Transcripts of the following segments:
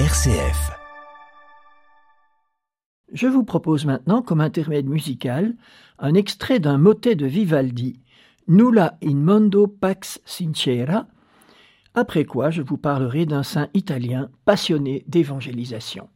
RCF. Je vous propose maintenant, comme intermède musical, un extrait d'un motet de Vivaldi, Nulla in mondo pax sincera, après quoi je vous parlerai d'un saint italien passionné d'évangélisation.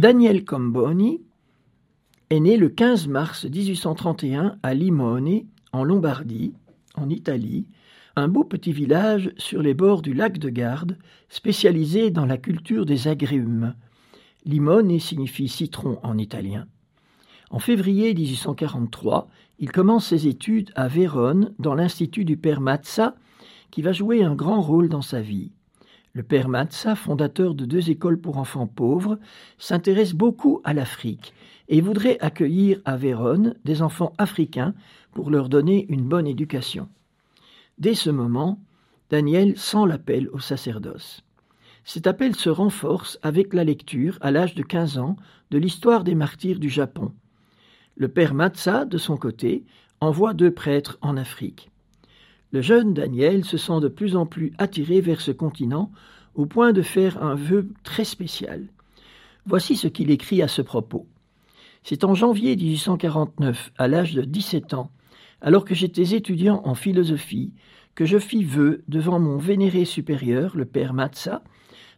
Daniel Comboni est né le 15 mars 1831 à Limone, en Lombardie, en Italie, un beau petit village sur les bords du lac de Garde, spécialisé dans la culture des agrumes. Limone signifie citron en italien. En février 1843, il commence ses études à Vérone, dans l'institut du Père Mazza, qui va jouer un grand rôle dans sa vie. Le père Mazza, fondateur de 2 écoles pour enfants pauvres, s'intéresse beaucoup à l'Afrique et voudrait accueillir à Vérone des enfants africains pour leur donner une bonne éducation. Dès ce moment, Daniel sent l'appel au sacerdoce. Cet appel se renforce avec la lecture, à l'âge de 15 ans, de l'histoire des martyrs du Japon. Le père Mazza, de son côté, envoie 2 prêtres en Afrique. le jeune Daniel se sent de plus en plus attiré vers ce continent au point de faire un vœu très spécial. Voici ce qu'il écrit à ce propos. « C'est en janvier 1849, à l'âge de 17 ans, alors que j'étais étudiant en philosophie, que je fis vœu devant mon vénéré supérieur, le père Matza,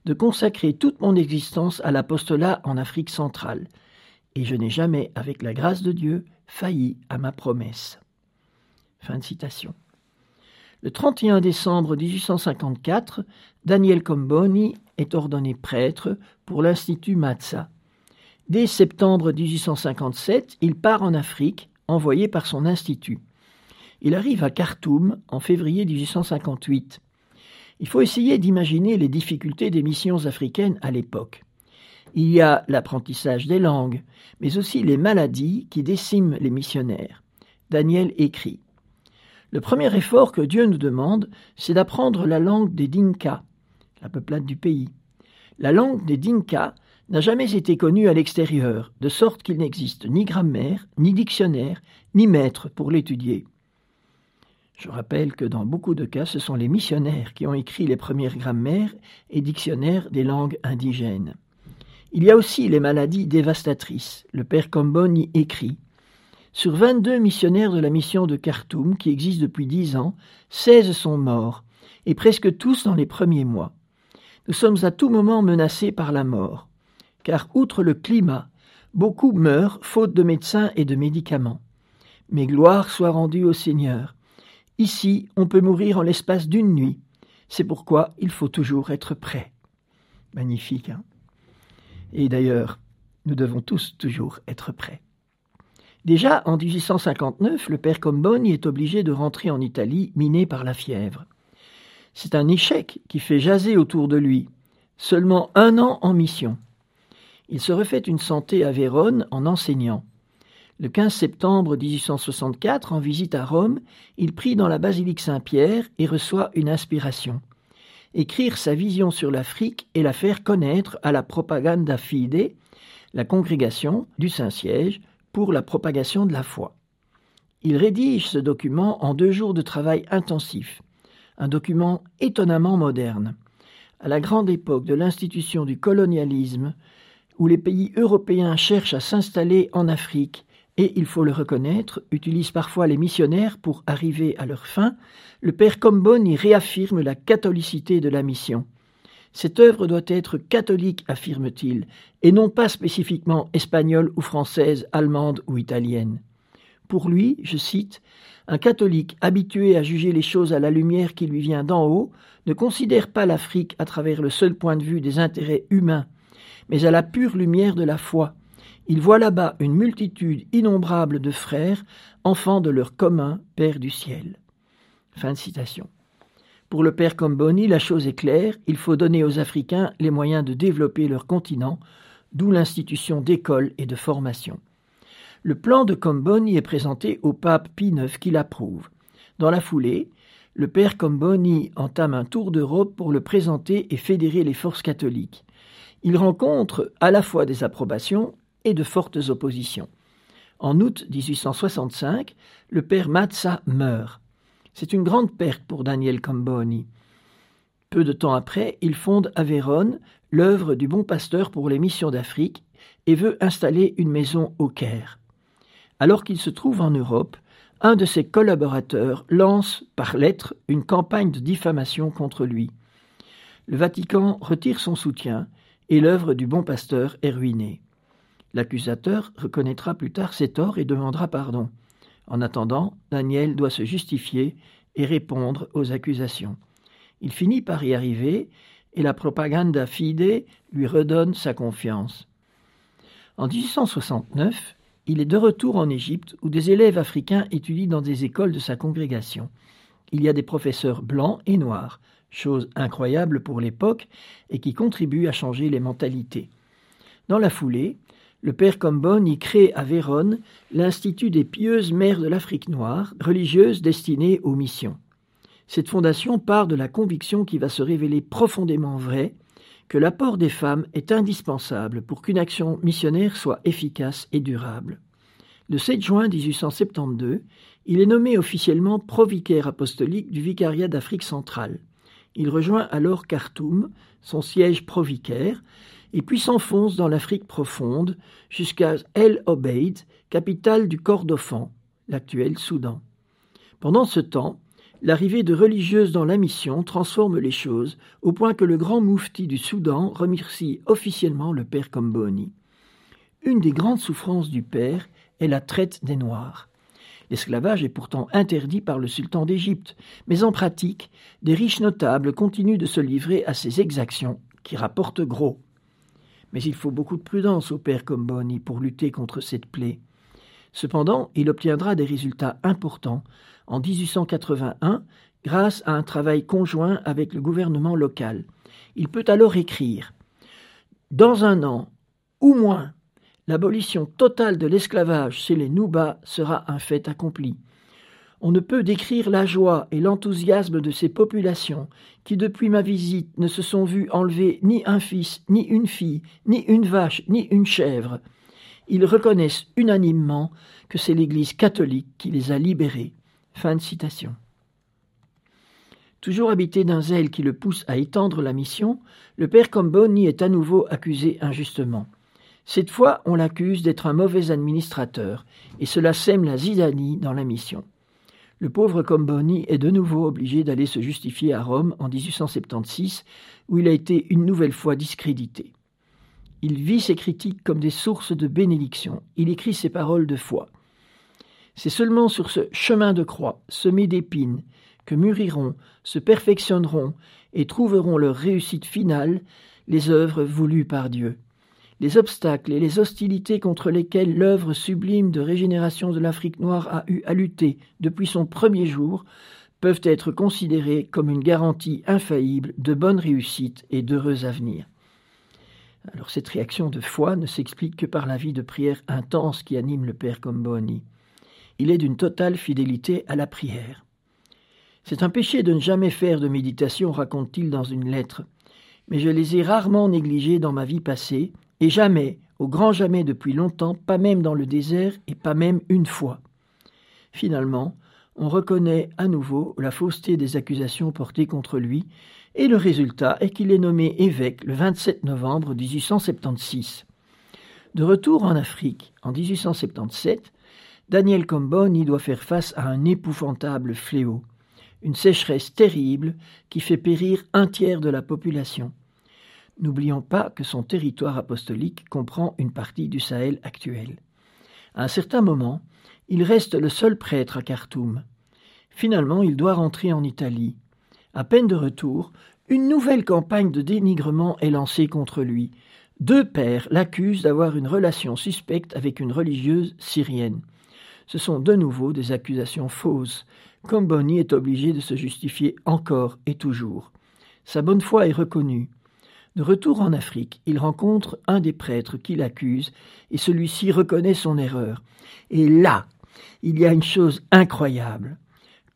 de consacrer toute mon existence à l'apostolat en Afrique centrale. Et je n'ai jamais, avec la grâce de Dieu, failli à ma promesse. » Fin de citation. Le 31 décembre 1854, Daniel Comboni est ordonné prêtre pour l'Institut Matza. Dès septembre 1857, il part en Afrique, envoyé par son institut. Il arrive à Khartoum en février 1858. Il faut essayer d'imaginer les difficultés des missions africaines à l'époque. Il y a l'apprentissage des langues, mais aussi les maladies qui déciment les missionnaires. Daniel écrit : le premier effort que Dieu nous demande, c'est d'apprendre la langue des Dinka, la peuplade du pays. La langue des Dinka n'a jamais été connue à l'extérieur, de sorte qu'il n'existe ni grammaire, ni dictionnaire, ni maître pour l'étudier. Je rappelle que dans beaucoup de cas, ce sont les missionnaires qui ont écrit les premières grammaires et dictionnaires des langues indigènes. Il y a aussi les maladies dévastatrices. Le père Comboni écrit : sur 22 missionnaires de la mission de Khartoum, qui existe depuis 10 ans, 16 sont morts, et presque tous dans les premiers mois. Nous sommes à tout moment menacés par la mort, car outre le climat, beaucoup meurent faute de médecins et de médicaments. Mais gloire soit rendue au Seigneur. Ici, on peut mourir en l'espace d'une nuit. C'est pourquoi il faut toujours être prêt. Magnifique, hein ? Et d'ailleurs, nous devons tous toujours être prêts. Déjà, en 1859, le père Comboni est obligé de rentrer en Italie, miné par la fièvre. C'est un échec qui fait jaser autour de lui. Seulement 1 an en mission. Il se refait une santé à Vérone en enseignant. Le 15 septembre 1864, en visite à Rome, il prie dans la basilique Saint-Pierre et reçoit une inspiration. Écrire sa vision sur l'Afrique et la faire connaître à la Propaganda Fide, la congrégation du Saint-Siège pour la propagation de la foi. Il rédige ce document en 2 jours de travail intensif, un document étonnamment moderne. À la grande époque de l'institution du colonialisme, où les pays européens cherchent à s'installer en Afrique, et il faut le reconnaître, utilisent parfois les missionnaires pour arriver à leur fin, le père Comboni réaffirme la catholicité de la mission. Cette œuvre doit être catholique, affirme-t-il, et non pas spécifiquement espagnole ou française, allemande ou italienne. Pour lui, je cite, « un catholique habitué à juger les choses à la lumière qui lui vient d'en haut ne considère pas l'Afrique à travers le seul point de vue des intérêts humains, mais à la pure lumière de la foi. Il voit là-bas une multitude innombrable de frères, enfants de leur commun Père du ciel. » Fin de citation. Pour le père Comboni, la chose est claire, il faut donner aux Africains les moyens de développer leur continent, d'où l'institution d'écoles et de formation. Le plan de Comboni est présenté au pape Pie IX qui l'approuve. Dans la foulée, le père Comboni entame un tour d'Europe pour le présenter et fédérer les forces catholiques. Il rencontre à la fois des approbations et de fortes oppositions. En août 1865, le père Matza meurt. C'est une grande perte pour Daniel Comboni. Peu de temps après, il fonde à Vérone l'œuvre du bon pasteur pour les missions d'Afrique et veut installer une maison au Caire. Alors qu'il se trouve en Europe, un de ses collaborateurs lance par lettre une campagne de diffamation contre lui. Le Vatican retire son soutien et l'œuvre du bon pasteur est ruinée. L'accusateur reconnaîtra plus tard ses torts et demandera pardon. En attendant, Daniel doit se justifier et répondre aux accusations. Il finit par y arriver et la Propaganda Fide lui redonne sa confiance. En 1869, il est de retour en Égypte où des élèves africains étudient dans des écoles de sa congrégation. Il y a des professeurs blancs et noirs, chose incroyable pour l'époque et qui contribue à changer les mentalités. Dans la foulée, le père Comboni crée à Vérone l'Institut des pieuses mères de l'Afrique noire, religieuses destinées aux missions. Cette fondation part de la conviction qui va se révéler profondément vraie que l'apport des femmes est indispensable pour qu'une action missionnaire soit efficace et durable. Le 7 juin 1872, il est nommé officiellement provicaire apostolique du vicariat d'Afrique centrale. Il rejoint alors Khartoum, son siège provicaire, et puis s'enfonce dans l'Afrique profonde jusqu'à El-Obeid, capitale du Kordofan, l'actuel Soudan. Pendant ce temps, l'arrivée de religieuses dans la mission transforme les choses au point que le grand moufti du Soudan remercie officiellement le père Comboni. Une des grandes souffrances du père est la traite des Noirs. L'esclavage est pourtant interdit par le sultan d'Égypte, mais en pratique, des riches notables continuent de se livrer à ces exactions qui rapportent gros. Mais il faut beaucoup de prudence au père Comboni pour lutter contre cette plaie. Cependant, il obtiendra des résultats importants en 1881 grâce à un travail conjoint avec le gouvernement local. Il peut alors écrire « Dans un an, ou moins, l'abolition totale de l'esclavage chez les Noubas sera un fait accompli. On ne peut décrire la joie et l'enthousiasme de ces populations qui, depuis ma visite, ne se sont vues enlever ni un fils, ni une fille, ni une vache, ni une chèvre. » Ils reconnaissent unanimement que c'est l'Église catholique qui les a libérés. » Fin de citation. Toujours habité d'un zèle qui le pousse à étendre la mission, le père Comboni est à nouveau accusé injustement. Cette fois, on l'accuse d'être un mauvais administrateur, et cela sème la zizanie dans la mission. Le pauvre Comboni est de nouveau obligé d'aller se justifier à Rome en 1876, où il a été une nouvelle fois discrédité. Il vit ses critiques comme des sources de bénédiction. Il écrit ses paroles de foi. C'est seulement sur ce chemin de croix, semé d'épines, que mûriront, se perfectionneront et trouveront leur réussite finale les œuvres voulues par Dieu. Les obstacles et les hostilités contre lesquels l'œuvre sublime de régénération de l'Afrique noire a eu à lutter depuis son premier jour peuvent être considérés comme une garantie infaillible de bonne réussite et d'heureux avenir. Alors cette réaction de foi ne s'explique que par la vie de prière intense qui anime le père Comboni. Il est d'une totale fidélité à la prière. « C'est un péché de ne jamais faire de méditation », raconte-t-il dans une lettre, « mais je les ai rarement négligés dans ma vie passée, et jamais, au grand jamais depuis longtemps, pas même dans le désert et pas même une fois. » Finalement, on reconnaît à nouveau la fausseté des accusations portées contre lui, et le résultat est qu'il est nommé évêque le 27 novembre 1876. De retour en Afrique, en 1877, Daniel Comboni doit faire face à un épouvantable fléau, une sécheresse terrible qui fait périr un tiers de la population. N'oublions pas que son territoire apostolique comprend une partie du Sahel actuel. À un certain moment, il reste le seul prêtre à Khartoum. Finalement, il doit rentrer en Italie. À peine de retour, une nouvelle campagne de dénigrement est lancée contre lui. Deux pères l'accusent d'avoir une relation suspecte avec une religieuse syrienne. Ce sont de nouveau des accusations fausses. Comboni est obligé de se justifier encore et toujours. Sa bonne foi est reconnue. De retour en Afrique, il rencontre un des prêtres qui l'accuse et celui-ci reconnaît son erreur. Et là, il y a une chose incroyable.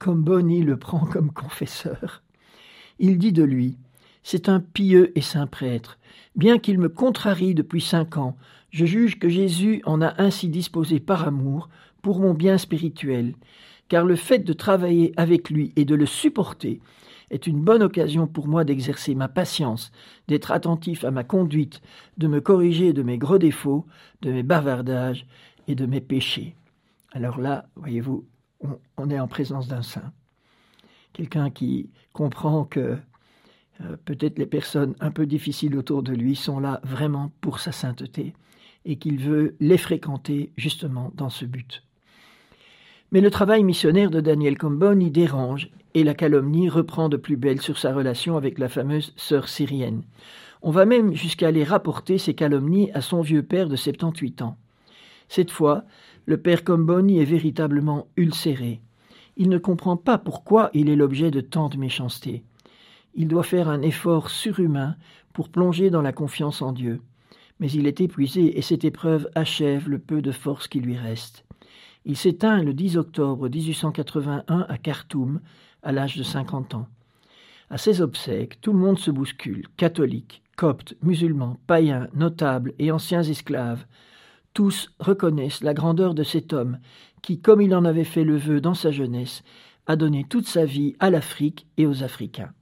Comboni le prend comme confesseur. Il dit de lui « C'est un pieux et saint prêtre. Bien qu'il me contrarie depuis 5 ans, je juge que Jésus en a ainsi disposé par amour pour mon bien spirituel, car le fait de travailler avec lui et de le supporter est une bonne occasion pour moi d'exercer ma patience, d'être attentif à ma conduite, de me corriger de mes gros défauts, de mes bavardages et de mes péchés. » Alors là, voyez-vous, on est en présence d'un saint, quelqu'un qui comprend que peut-être les personnes un peu difficiles autour de lui sont là vraiment pour sa sainteté et qu'il veut les fréquenter justement dans ce but. Mais le travail missionnaire de Daniel Comboni dérange et la calomnie reprend de plus belle sur sa relation avec la fameuse sœur syrienne. On va même jusqu'à aller rapporter ces calomnies à son vieux père de 78 ans. Cette fois, le père Comboni est véritablement ulcéré. Il ne comprend pas pourquoi il est l'objet de tant de méchanceté. Il doit faire un effort surhumain pour plonger dans la confiance en Dieu. Mais il est épuisé et cette épreuve achève le peu de force qui lui reste. Il s'éteint le 10 octobre 1881 à Khartoum, à l'âge de 50 ans. À ses obsèques, tout le monde se bouscule, catholiques, coptes, musulmans, païens, notables et anciens esclaves. Tous reconnaissent la grandeur de cet homme qui, comme il en avait fait le vœu dans sa jeunesse, a donné toute sa vie à l'Afrique et aux Africains.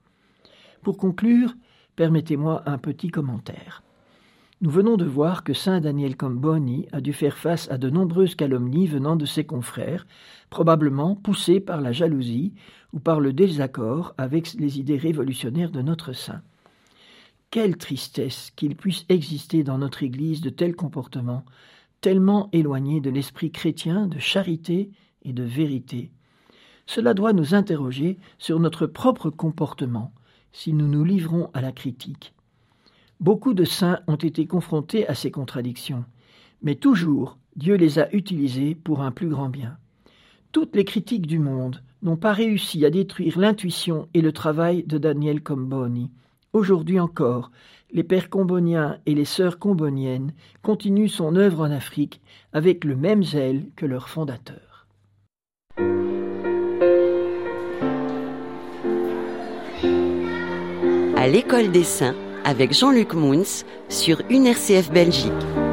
Pour conclure, permettez-moi un petit commentaire. Nous venons de voir que saint Daniel Comboni a dû faire face à de nombreuses calomnies venant de ses confrères, probablement poussés par la jalousie ou par le désaccord avec les idées révolutionnaires de notre saint. Quelle tristesse qu'il puisse exister dans notre Église de tels comportements, tellement éloignés de l'esprit chrétien, de charité et de vérité. Cela doit nous interroger sur notre propre comportement, si nous nous livrons à la critique. Beaucoup de saints ont été confrontés à ces contradictions, mais toujours Dieu les a utilisés pour un plus grand bien. Toutes les critiques du monde n'ont pas réussi à détruire l'intuition et le travail de Daniel Comboni. Aujourd'hui encore, les Pères Comboniens et les Sœurs Comboniennes continuent son œuvre en Afrique avec le même zèle que leur fondateur. À l'école des saints avec Jean-Luc Mouns sur une RCF Belgique.